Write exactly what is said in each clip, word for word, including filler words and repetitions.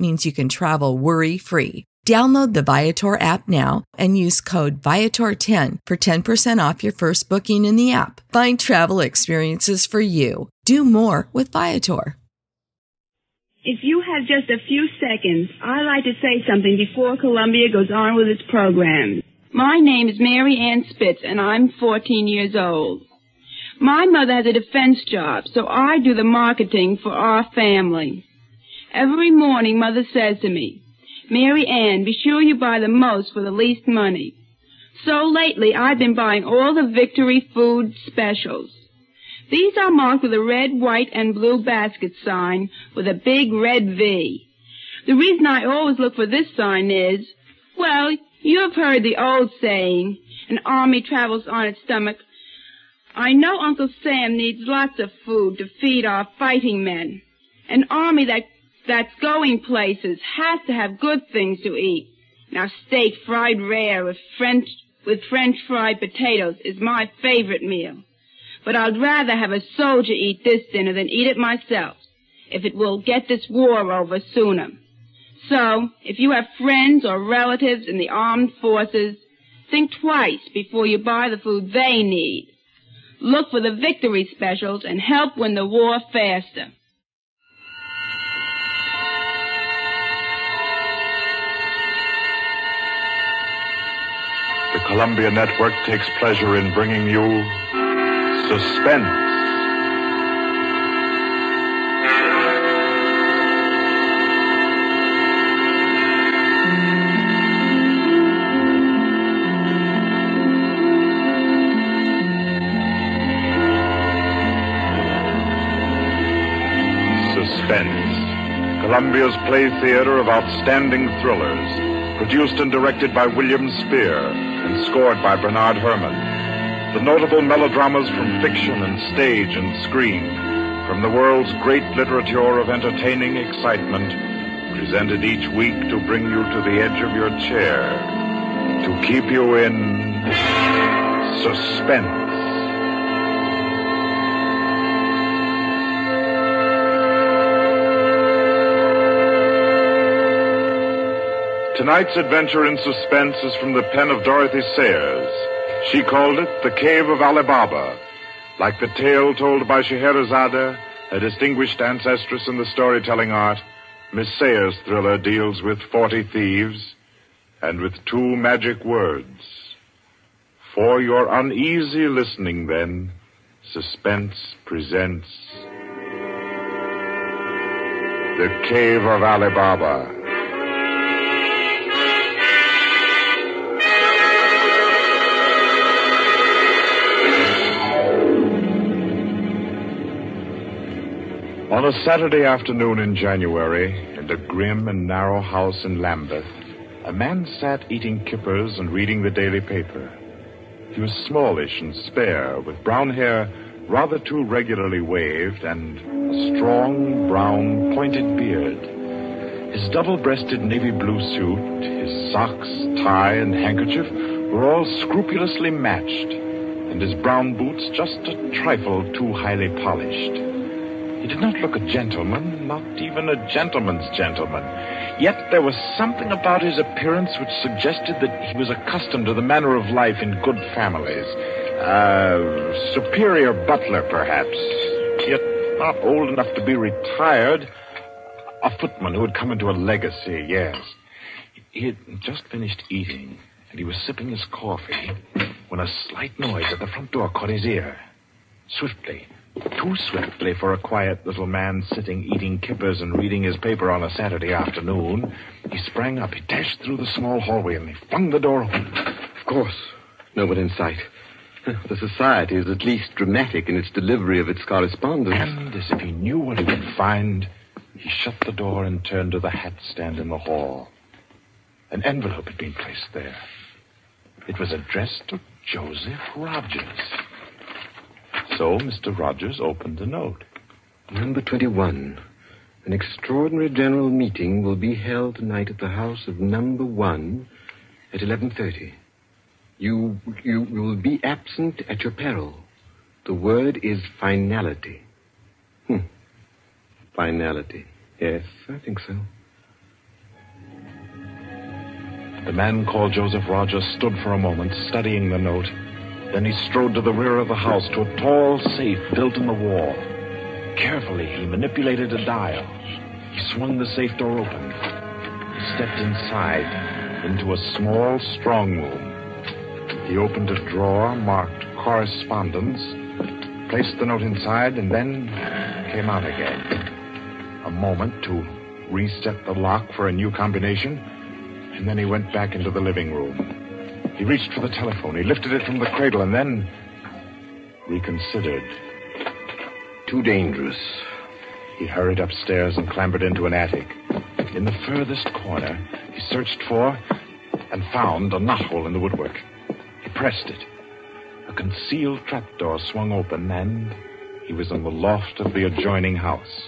means you can travel worry-free. Download the Viator app now and use code Viator ten for ten percent off your first booking in the app. Find travel experiences for you. Do more with Viator. If you have just a few seconds, I'd like to say something before Columbia goes on with its program. My name is Mary Ann Spitz, and I'm fourteen years old. My mother has a defense job, so I do the marketing for our family. Every morning, Mother says to me, "Mary Ann, be sure you buy the most for the least money." So lately, I've been buying all the Victory food specials. These are marked with a red, white, and blue basket sign with a big red V. The reason I always look for this sign is, well, you have heard the old saying, an army travels on its stomach. I know Uncle Sam needs lots of food to feed our fighting men. An army that that's going places has to have good things to eat. Now, steak fried rare with French, with French fried potatoes is my favorite meal. But I'd rather have a soldier eat this dinner than eat it myself, if it will get this war over sooner. So, if you have friends or relatives in the armed forces, think twice before you buy the food they need. Look for the Victory specials and help win the war faster. The Columbia Network takes pleasure in bringing you Suspense. Suspense. Columbia's Play Theater of Outstanding Thrillers. Produced and directed by William Spear and scored by Bernard Herrmann. The notable melodramas from fiction and stage and screen, from the world's great literature of entertaining excitement, presented each week to bring you to the edge of your chair, to keep you in suspense. Tonight's adventure in suspense is from the pen of Dorothy Sayers. She called it The Cave of Ali Baba. Like the tale told by Scheherazade, a distinguished ancestress in the storytelling art, Miss Sayers' thriller deals with forty thieves and with two magic words. For your uneasy listening, then, Suspense presents The Cave of Ali Baba. On a Saturday afternoon in January, in a grim and narrow house in Lambeth, a man sat eating kippers and reading the daily paper. He was smallish and spare, with brown hair rather too regularly waved and a strong, brown, pointed beard. His double-breasted navy blue suit, his socks, tie, and handkerchief were all scrupulously matched, and his brown boots just a trifle too highly polished. He did not look a gentleman, not even a gentleman's gentleman. Yet there was something about his appearance which suggested that he was accustomed to the manner of life in good families. Uh, superior butler, perhaps, yet not old enough to be retired. A footman who had come into a legacy, yes. He had just finished eating, and he was sipping his coffee, when a slight noise at the front door caught his ear. Swiftly, Too swiftly for a quiet little man sitting eating kippers and reading his paper on a Saturday afternoon. He sprang up, he dashed through the small hallway, and he flung the door open. Of course, no one in sight. The society is at least dramatic in its delivery of its correspondence. And as if he knew what he would find, he shut the door and turned to the hat stand in the hall. An envelope had been placed there. It was addressed to Joseph Rogers. So Mister Rogers opened the note. Number twenty-one. An extraordinary general meeting will be held tonight at the house of number one at eleven thirty. You, you will be absent at your peril. The word is finality. Hmm. Finality. Yes, I think so. The man called Joseph Rogers stood for a moment, studying the note. Then he strode to the rear of the house to a tall safe built in the wall. Carefully, he manipulated a dial. He swung the safe door open. He stepped inside into a small strong room. He opened a drawer marked correspondence, placed the note inside, and then came out again. A moment to reset the lock for a new combination, and then he went back into the living room. He reached for the telephone. He lifted it from the cradle and then reconsidered. Too dangerous. He hurried upstairs and clambered into an attic. In the furthest corner, he searched for and found a knothole in the woodwork. He pressed it. A concealed trapdoor swung open and he was in the loft of the adjoining house.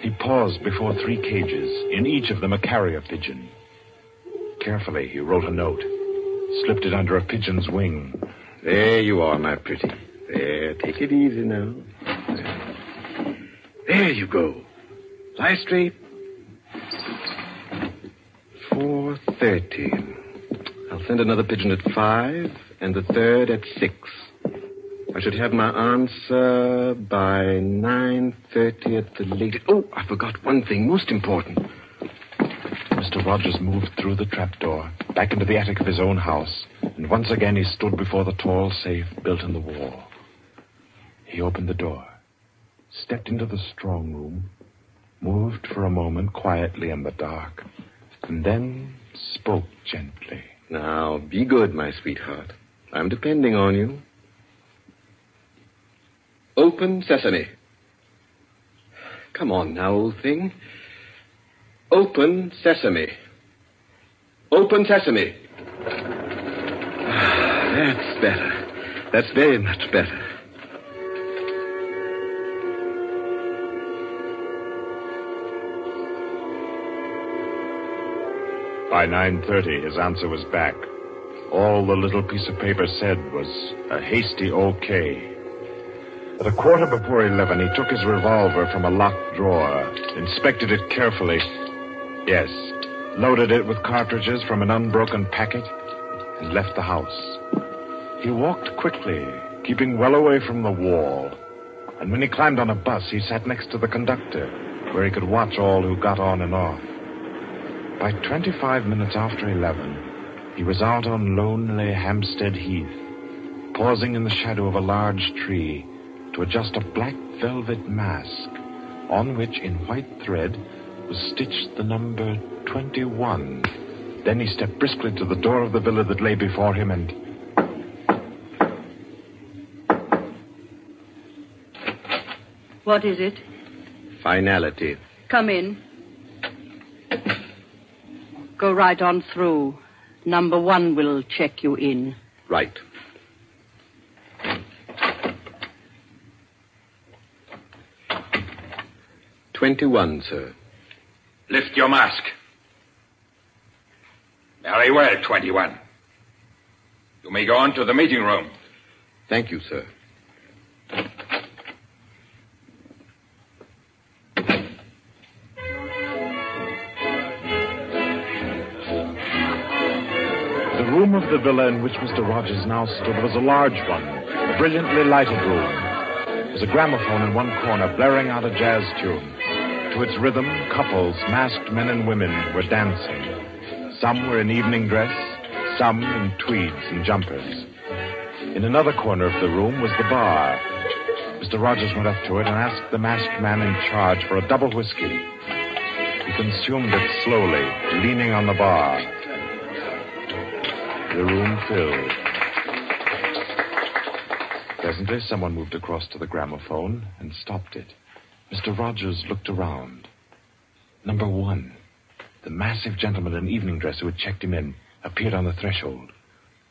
He paused before three cages, in each of them a carrier pigeon. Carefully, he wrote a note. Slipped it under a pigeon's wing. There you are, my pretty. There, take it easy now. There, there you go. Lie straight. Four thirty. I'll send another pigeon at five, and the third at six. I should have my answer by nine thirty at the latest. Oh, I forgot one thing most important. Mister Rogers moved through the trapdoor, back into the attic of his own house, and once again he stood before the tall safe built in the wall. He opened the door, stepped into the strong room, moved for a moment quietly in the dark, and then spoke gently. Now, be good, my sweetheart. I'm depending on you. Open sesame. Come on now, old thing. Open sesame. Open sesame. Ah, that's better. That's very much better. By nine thirty, his answer was back. All the little piece of paper said was a hasty okay. At a quarter before eleven, he took his revolver from a locked drawer, inspected it carefully. Yes, loaded it with cartridges from an unbroken packet and left the house. He walked quickly, keeping well away from the wall. And when he climbed on a bus, he sat next to the conductor, where he could watch all who got on and off. By twenty-five minutes after eleven, he was out on lonely Hampstead Heath, pausing in the shadow of a large tree to adjust a black velvet mask, on which, in white thread, was stitched the number twenty-one. Then he stepped briskly to the door of the villa that lay before him and... What is it? Finality. Come in. Go right on through. Number one will check you in. Right. Twenty-one, sir. Lift your mask. Very well, twenty-one. You may go on to the meeting room. Thank you, sir. The room of the villa in which Mister Rogers now stood was a large one, a brilliantly lighted room. There was a gramophone in one corner blaring out a jazz tune. To its rhythm, couples, masked men and women, were dancing. Some were in evening dress, some in tweeds and jumpers. In another corner of the room was the bar. Mister Rogers went up to it and asked the masked man in charge for a double whiskey. He consumed it slowly, leaning on the bar. The room filled. Presently, someone moved across to the gramophone and stopped it. Mister Rogers looked around. Number one, the massive gentleman in evening dress who had checked him in, appeared on the threshold.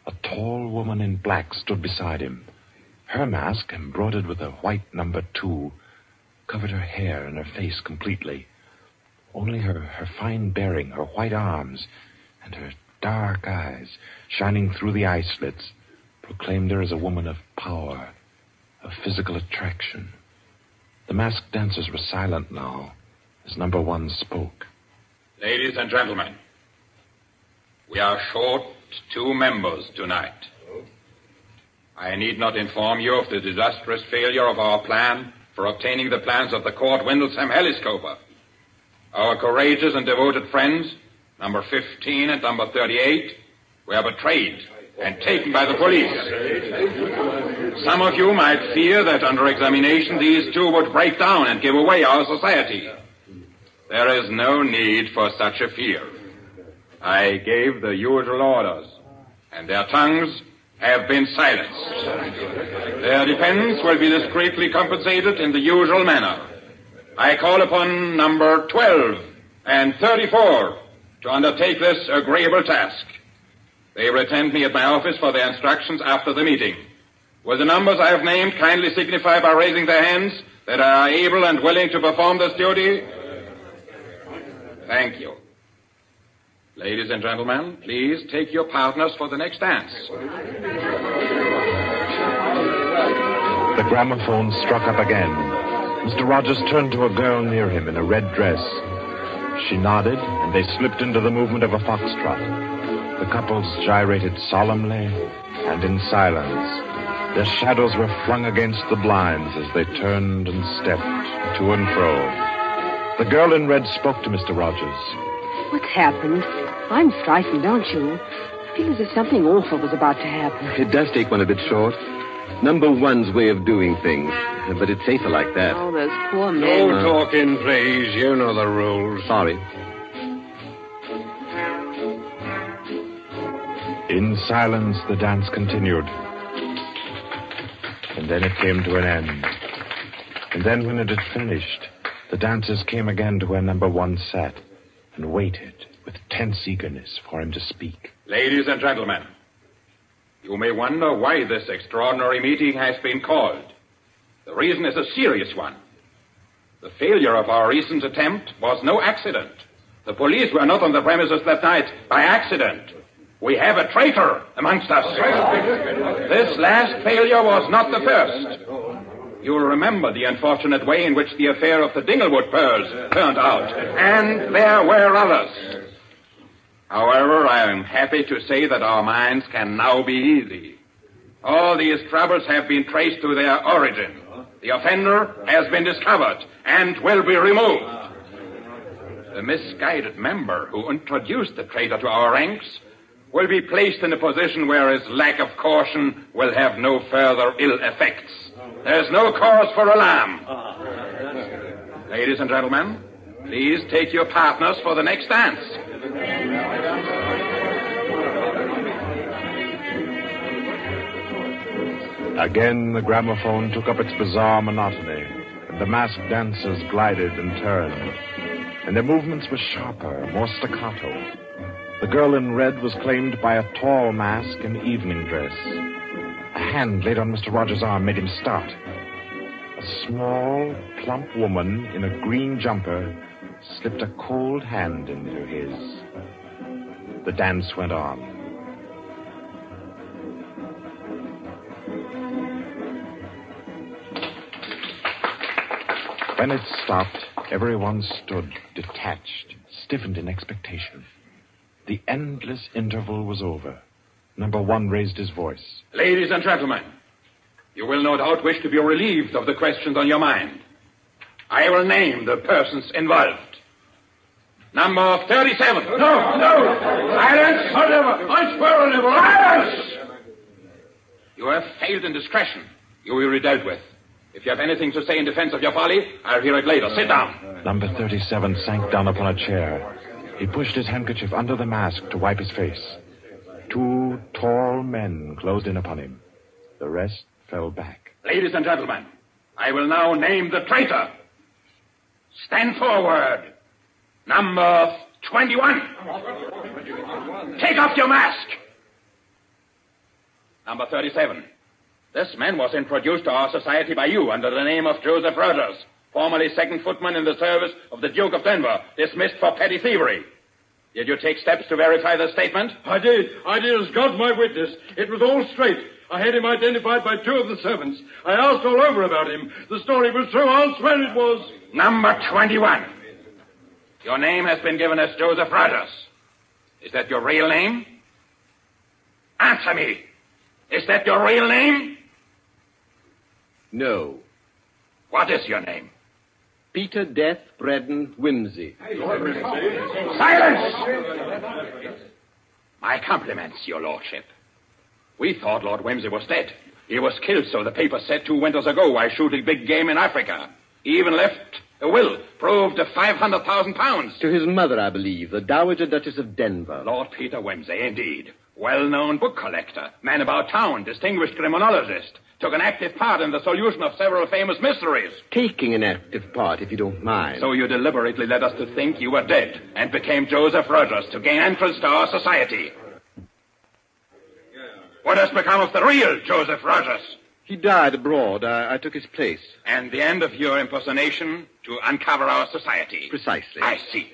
A tall woman in black stood beside him. Her mask, embroidered with a white number two, covered her hair and her face completely. Only her, her fine bearing, her white arms, and her dark eyes, shining through the eye slits, proclaimed her as a woman of power, of physical attraction. The masked dancers were silent now, as number one spoke. Ladies and gentlemen, we are short two members tonight. I need not inform you of the disastrous failure of our plan for obtaining the plans of the Court Windlesham Helioscope. Our courageous and devoted friends, number fifteen and number thirty-eight, were betrayed and taken by the police. Some of you might fear that under examination these two would break down and give away our society. There is no need for such a fear. I gave the usual orders, and their tongues have been silenced. Their defense will be discreetly compensated in the usual manner. I call upon number twelve and thirty-four to undertake this agreeable task. They will attend me at my office for their instructions after the meeting. Will the numbers I have named kindly signify by raising their hands that they are able and willing to perform this duty? Thank you. Ladies and gentlemen, please take your partners for the next dance. The gramophone struck up again. Mister Rogers turned to a girl near him in a red dress. She nodded, and they slipped into the movement of a foxtrot. The couples gyrated solemnly and in silence. Their shadows were flung against the blinds as they turned and stepped to and fro. The girl in red spoke to Mister Rogers. What's happened? I'm frightened, aren't you? I feel as if something awful was about to happen. It does take one a bit short. Number one's way of doing things. But it's safer like that. Oh, those poor men. No oh. talking, please. You know the rules. Sorry. In silence, the dance continued. And then it came to an end. And then when it had finished, the dancers came again to where number one sat. And waited with tense eagerness for him to speak. Ladies and gentlemen, you may wonder why this extraordinary meeting has been called. The reason is a serious one. The failure of our recent attempt was no accident. The police were not on the premises that night by accident. We have a traitor amongst us. This last failure was not the first. You'll remember the unfortunate way in which the affair of the Dinglewood Pearls turned out. And there were others. However, I am happy to say that our minds can now be easy. All these troubles have been traced to their origin. The offender has been discovered and will be removed. The misguided member who introduced the traitor to our ranks will be placed in a position where his lack of caution will have no further ill effects. There's no cause for alarm. Ladies and gentlemen, please take your partners for the next dance. Again, the gramophone took up its bizarre monotony, and the masked dancers glided and turned, and their movements were sharper, more staccato. The girl in red was claimed by a tall mask and evening dress. A hand laid on Mister Rogers' arm made him start. A small, plump woman in a green jumper slipped a cold hand into his. The dance went on. When it stopped, everyone stood detached, stiffened in expectation. The endless interval was over. Number one raised his voice. Ladies and gentlemen, you will no doubt wish to be relieved of the questions on your mind. I will name the persons involved. Number thirty-seven. No, no. Silence. I swear on never. Silence. You have failed in discretion. You will be dealt with. If you have anything to say in defense of your folly, I'll hear it later. Sit down. Number thirty-seven sank down upon a chair. He pushed his handkerchief under the mask to wipe his face. Two tall men closed in upon him. The rest fell back. Ladies and gentlemen, I will now name the traitor. Stand forward. Number twenty-one. Take off your mask. Number thirty-seven. This man was introduced to our society by you under the name of Joseph Rogers, formerly second footman in the service of the Duke of Denver, dismissed for petty thievery. Did you take steps to verify the statement? I did. I did as God my witness. It was all straight. I had him identified by two of the servants. I asked all over about him. The story was true. I'll swear it was. Number twenty-one. Your name has been given as Joseph Rogers. Is that your real name? Answer me. Is that your real name? No. What is your name? Peter Death Bredon Wimsey. Silence! My compliments, your lordship. We thought Lord Wimsey was dead. He was killed, so the paper said two winters ago, while shooting big game in Africa. He even left a will, proved to five hundred thousand pounds. To his mother, I believe, the Dowager Duchess of Denver. Lord Peter Wimsey, indeed. Well-known book collector, man about town, distinguished criminologist. Took an active part in the solution of several famous mysteries. Taking an active part, if you don't mind. So you deliberately led us to think you were dead and became Joseph Rogers to gain entrance to our society. What has become of the real Joseph Rogers? He died abroad. I, I took his place. And the end of your impersonation to uncover our society? Precisely. I see.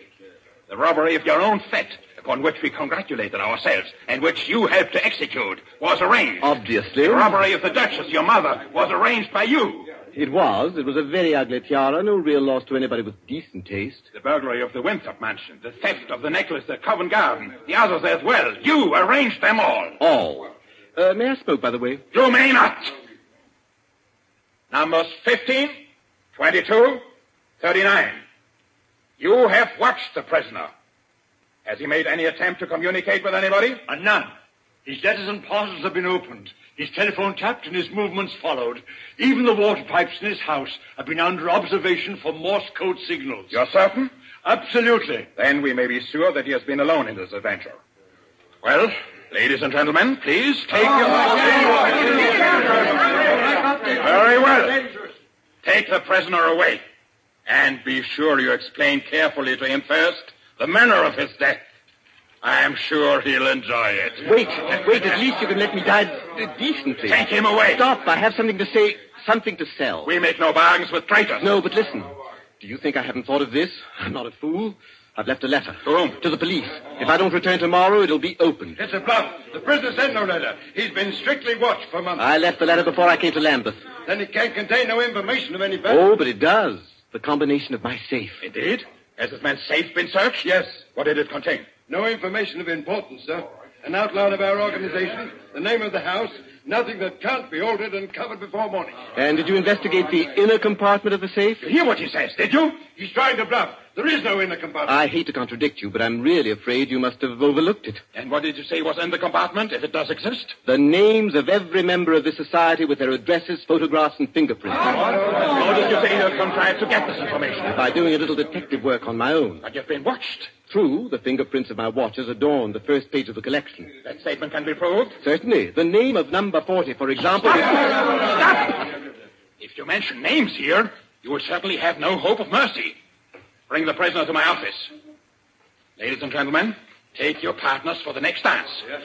The robbery of your own fete, upon which we congratulated ourselves, and which you helped to execute, was arranged. Obviously. The robbery of the Duchess, your mother, was arranged by you. It was. It was a very ugly tiara, no real loss to anybody with decent taste. The burglary of the Winthrop Mansion, the theft of the necklace at Covent Garden, the others as well. You arranged them all. All. Uh, may I smoke, by the way? You may not. Numbers fifteen, twenty-two, thirty-nine. You have watched the prisoner. Has he made any attempt to communicate with anybody? Uh, none. His letters and parcels have been opened. His telephone tapped and his movements followed. Even the water pipes in his house have been under observation for Morse code signals. You're certain? Absolutely. Then we may be sure that he has been alone in this adventure. Well, ladies and gentlemen, please take oh, your... Oh, very well. Take the prisoner away. And be sure you explain carefully to him first the manner of his death. I am sure he'll enjoy it. Wait, wait, at least you can let me die decently. Take him away. Stop, I have something to say, something to sell. We make no bargains with traitors. No, but listen. Do you think I haven't thought of this? I'm not a fool. I've left a letter. To whom? To the police. If I don't return tomorrow, it'll be opened. It's a bluff. The prisoner sent no letter. He's been strictly watched for months. I left the letter before I came to Lambeth. Then it can contain no information of any value. Oh, but it does. The combination of my safe. It did? Has this man's safe been searched? Yes. What did it contain? No information of importance, sir. An outline of our organization, the name of the house, nothing that can't be altered and covered before morning. And did you investigate the inner compartment of the safe? You hear what he says, did you? He's trying to bluff. There is no inner compartment. I hate to contradict you, but I'm really afraid you must have overlooked it. And what did you say was in the compartment, if it does exist? The names of every member of this society with their addresses, photographs, and fingerprints. Oh, how did you say you contrived to get this information? By doing a little detective work on my own. But you've been watched. True, the fingerprints of my watches adorn the first page of the collection. That statement can be proved? Certainly. The name of number forty, for example... Stop! Stop! If you mention names here, you will certainly have no hope of mercy. Bring the prisoner to my office. Ladies and gentlemen, take your partners for the next dance. Yes.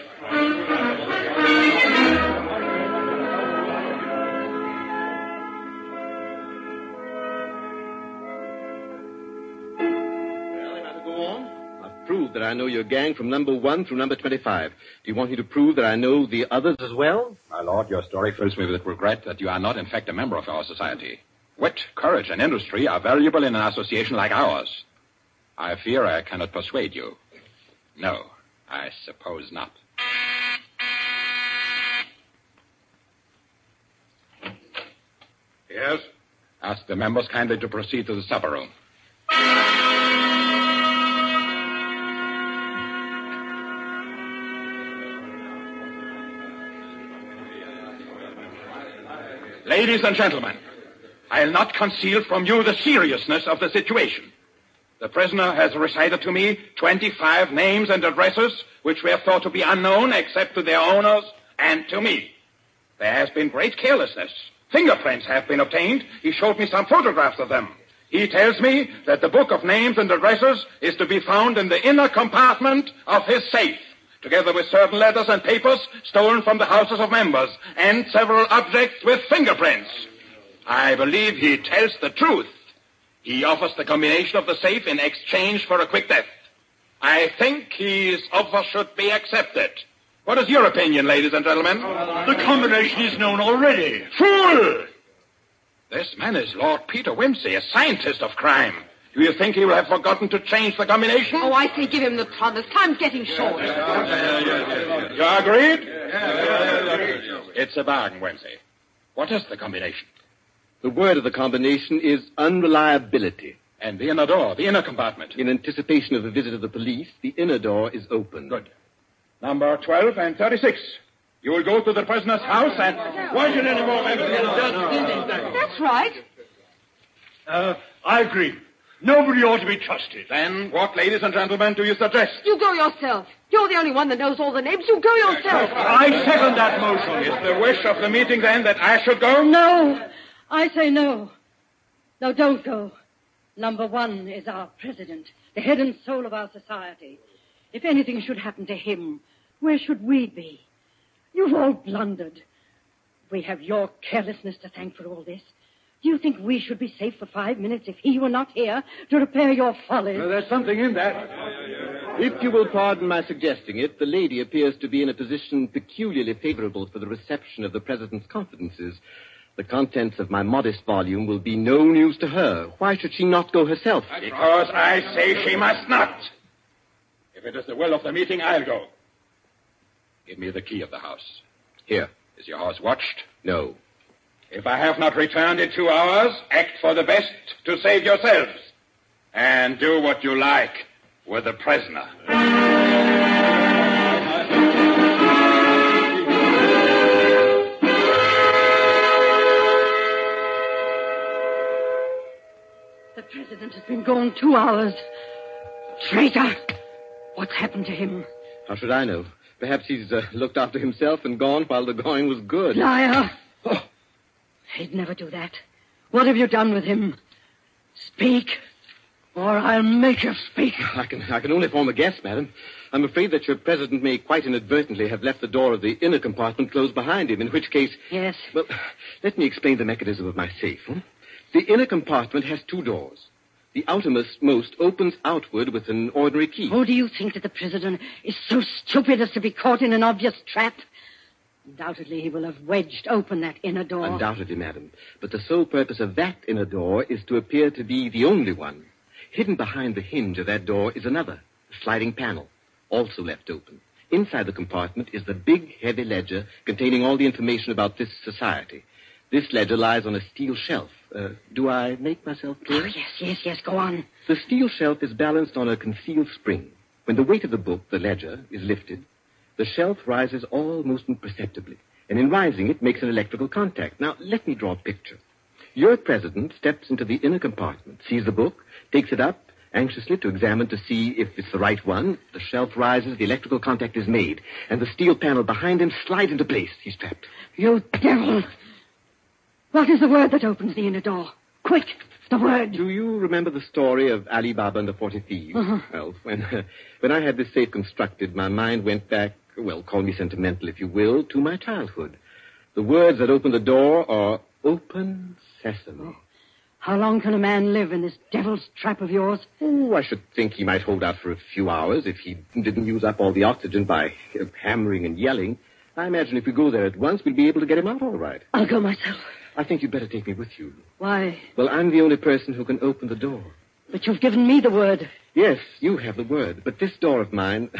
Well, am I to go on? I've proved that I know your gang from number one through number twenty-five. Do you want me to prove that I know the others as well? My lord, your story fills me with regret that you are not, in fact, a member of our society. Wit, courage, and industry are valuable in an association like ours. I fear I cannot persuade you. No, I suppose not. Yes? Ask the members kindly to proceed to the supper room. Ladies and gentlemen, I'll not conceal from you the seriousness of the situation. The prisoner has recited to me twenty-five names and addresses which were thought to be unknown except to their owners and to me. There has been great carelessness. Fingerprints have been obtained. He showed me some photographs of them. He tells me that the book of names and addresses is to be found in the inner compartment of his safe, together with certain letters and papers stolen from the houses of members, and several objects with fingerprints. I believe he tells the truth. He offers the combination of the safe in exchange for a quick death. I think his offer should be accepted. What is your opinion, ladies and gentlemen? The combination is known already. Fool! This man is Lord Peter Wimsey, a scientist of crime. Do you think he will have forgotten to change the combination? Oh, I say give him the promise. Time's getting short. Yeah, yeah, yeah, yeah, yeah. You agreed? Yeah, yeah, yeah, yeah. It's a bargain, Wimsey. What is the combination? The word of the combination is unreliability. And the inner door, the inner compartment. In anticipation of the visit of the police, the inner door is open. Good. Number twelve and thirty-six. You will go to the prisoner's house and... No. Why should any more members... No, no, no, no, no. That's right. Uh, I agree. Nobody ought to be trusted. Then what, ladies and gentlemen, do you suggest? You go yourself. You're the only one that knows all the names. You go yourself. I second that motion. Is the wish of the meeting, then, that I should go? No. I say no. No, don't go. Number one is our president, the head and soul of our society. If anything should happen to him, where should we be? You've all blundered. We have your carelessness to thank for all this. Do you think we should be safe for five minutes if he were not here to repair your folly? Well, there's something in that. If you will pardon my suggesting it, the lady appears to be in a position peculiarly favorable for the reception of the president's confidences. The contents of my modest volume will be no news to her. Why should she not go herself? Because I say she must not. If it is the will of the meeting, I'll go. Give me the key of the house. Here. Is your house watched? No. If I have not returned in two hours, act for the best to save yourselves. And do what you like with the prisoner. The president has been gone two hours. Traitor! What's happened to him? How should I know? Perhaps he's uh, looked after himself and gone while the going was good. Liar! Oh. He'd never do that. What have you done with him? Speak, or I'll make you speak. I can, I can only form a guess, madam. I'm afraid that your president may quite inadvertently have left the door of the inner compartment closed behind him, in which case... Yes. Well, let me explain the mechanism of my safe, hmm? The inner compartment has two doors. The outermost most opens outward with an ordinary key. Oh, do you think that the prisoner is so stupid as to be caught in an obvious trap? Undoubtedly, he will have wedged open that inner door. Undoubtedly, madam. But the sole purpose of that inner door is to appear to be the only one. Hidden behind the hinge of that door is another, a sliding panel, also left open. Inside the compartment is the big, heavy ledger containing all the information about this society. This ledger lies on a steel shelf. Uh, do I make myself clear? Oh, yes, yes, yes, go on. The steel shelf is balanced on a concealed spring. When the weight of the book, the ledger, is lifted, the shelf rises almost imperceptibly, and in rising it makes an electrical contact. Now, let me draw a picture. Your president steps into the inner compartment, sees the book, takes it up anxiously to examine to see if it's the right one. The shelf rises, the electrical contact is made, and the steel panel behind him slides into place. He's trapped. You devil! What is the word that opens the inner door? Quick, the word. Do you remember the story of Ali Baba and the forty thieves? Uh-huh. Well, when, uh, when I had this safe constructed, my mind went back, well, call me sentimental if you will, to my childhood. The words that open the door are open sesame. Oh. How long can a man live in this devil's trap of yours? Oh, I should think he might hold out for a few hours if he didn't use up all the oxygen by uh, hammering and yelling. I imagine if we go there at once, we'll be able to get him out all right. I'll go myself. I think you'd better take me with you. Why? Well, I'm the only person who can open the door. But you've given me the word. Yes, you have the word. But this door of mine,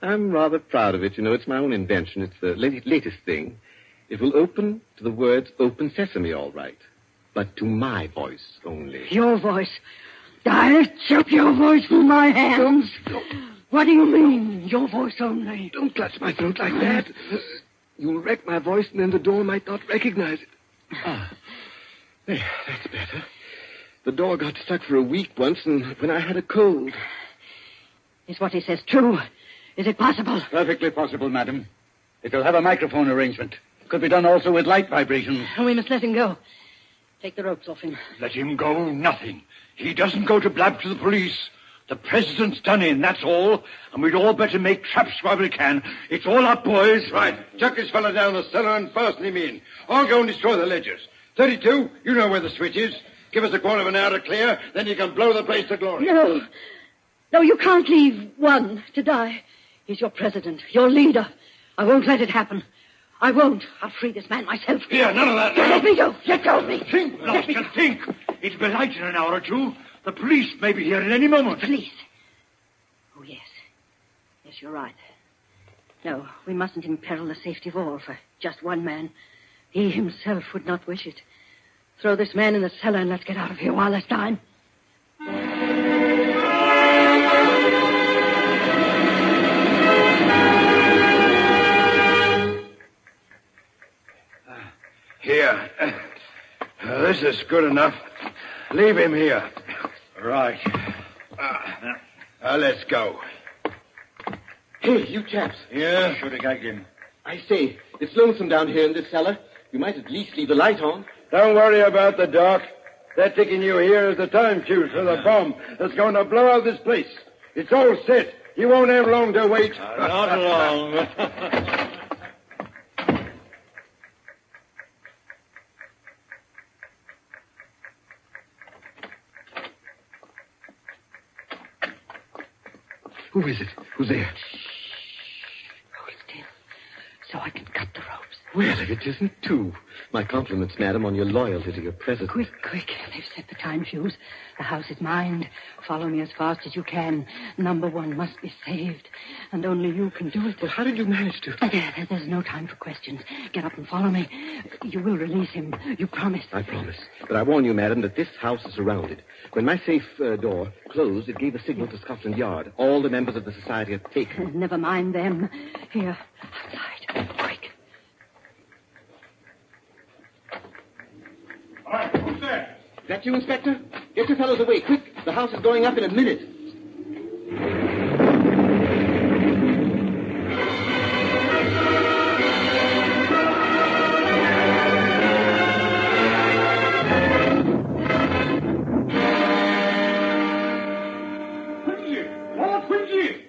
I'm rather proud of it. You know, it's my own invention. It's the latest thing. It will open to the words open sesame, all right. But to my voice only. Your voice? I'll chop your voice with my hands. Don't, don't. What do you mean, your voice only? Don't clutch my throat like that. You'll wreck my voice and then the door might not recognize it. Ah. There, that's better. The door got stuck for a week once, and when I had a cold. Is what he says true? Is it possible? Perfectly possible, madam. It will have a microphone arrangement. Could be done also with light vibrations. We must let him go. Take the ropes off him. Let him go? Nothing. He doesn't go to blab to the police. The president's done in, that's all. And we'd all better make traps while we can. It's all up, boys. Right. Chuck this fellow down the cellar and fasten him in. I'll go and destroy the ledgers. thirty-two, you know where the switch is. Give us a quarter of an hour to clear, then you can blow the place to glory. No. No, you can't leave one to die. He's your president, your leader. I won't let it happen. I won't. I'll free this man myself. Here, none of that. Let me go. Let go of me. Think, Lord, think. It'll be light in an hour or two. The police may be here at any moment. The police? Oh, yes. Yes, you're right. No, we mustn't imperil the safety of all for just one man. He himself would not wish it. Throw this man in the cellar and let's get out of here while there's time. Here. Uh, this is good enough. Leave him here. Right. Uh, uh, let's go. Hey, you chaps. Yeah? Should have gagged him. I say, it's lonesome down here in this cellar. You might at least leave the light on. Don't worry about the dark. They're taking you here as the time fuse for the bomb that's going to blow out this place. It's all set. You won't have long to wait. Uh, not long. Who is it? Who's there? Shh. Hold still, so I can cut the ropes. Well, if it isn't two. My compliments, madam, on your loyalty to your president. Quick, quick. They've set the time fuse. The house is mined. Follow me as fast as you can. Number one must be saved, and only you can do it. Well, how did you manage to... Uh, there, there, there's no time for questions. Get up and follow me. You will release him. You promise. I promise. But I warn you, madam, that this house is surrounded. When my safe uh, door closed, it gave a signal to Scotland Yard. All the members of the society are taken. Never mind them. Here, outside. Quick. All right, who's there? Is that you, Inspector? Get your fellows away, quick. The house is going up in a minute. Quincy! Lord Quincy!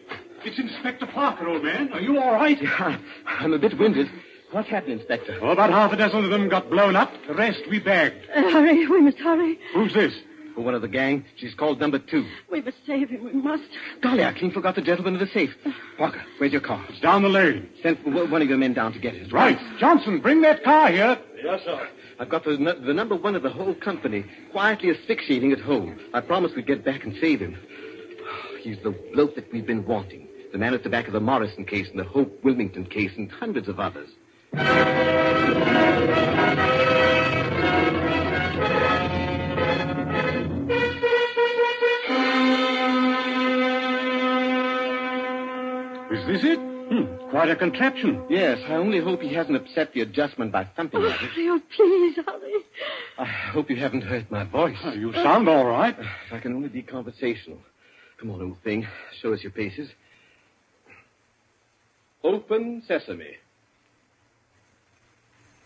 It's Inspector Parker, old man. Are you all right? Yeah, I'm a bit winded. What happened, Inspector? Oh, about half a dozen of them got blown up. The rest we bagged. Uh, hurry, we must hurry. Who's this? Oh, one of the gang. She's called number two. We must save him, we must. Golly, I clean forgot the gentleman in the safe. Walker, where's your car? It's down the lane. Send one of your men down to get it. Right. Johnson, bring that car here. Yes, sir. I've got the, the number one of the whole company, quietly asphyxiating at home. I promised we'd get back and save him. He's the bloke that we've been wanting. The man at the back of the Morrison case and the Hope Wilmington case and hundreds of others. Is this it? Hmm, quite a contraption. Yes, I only hope he hasn't upset the adjustment by thumping at it. Oh, please, Holly. I hope you haven't hurt my voice. Oh, you sound all right. If I can only be conversational. Come on, old thing. Show us your paces. Open sesame.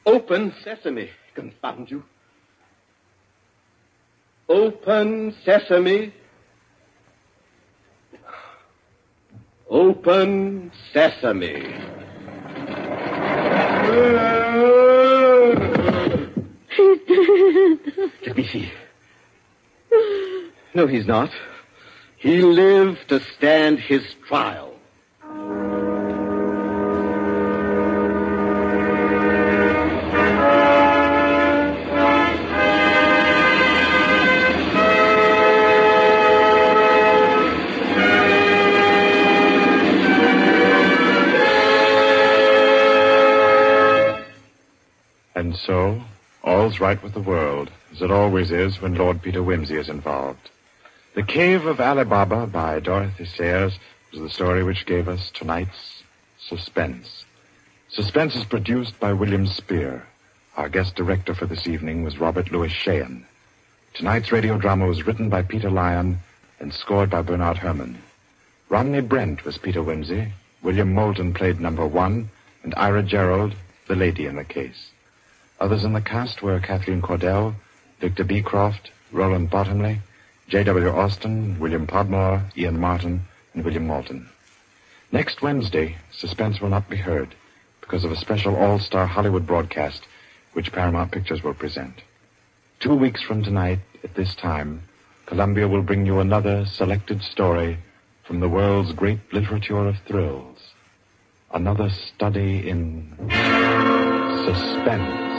Open sesame, confound you. Open sesame. Open sesame. He's dead. Let me see. No, he's not. He lived to stand his trial. And so, all's right with the world, as it always is when Lord Peter Wimsey is involved. The Cave of Ali Baba by Dorothy Sayers was the story which gave us tonight's suspense. Suspense is produced by William Spear. Our guest director for this evening was Robert Louis Sheehan. Tonight's radio drama was written by Peter Lyon and scored by Bernard Herrmann. Romney Brent was Peter Wimsey, William Moulton played number one, and Ira Gerald, the lady in the case. Others in the cast were Kathleen Cordell, Victor Beecroft, Roland Bottomley, J W. Austin, William Podmore, Ian Martin, and William Moulton. Next Wednesday, Suspense will not be heard because of a special all-star Hollywood broadcast which Paramount Pictures will present. Two weeks from tonight, at this time, Columbia will bring you another selected story from the world's great literature of thrills. Another study in suspense.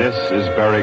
This is Barry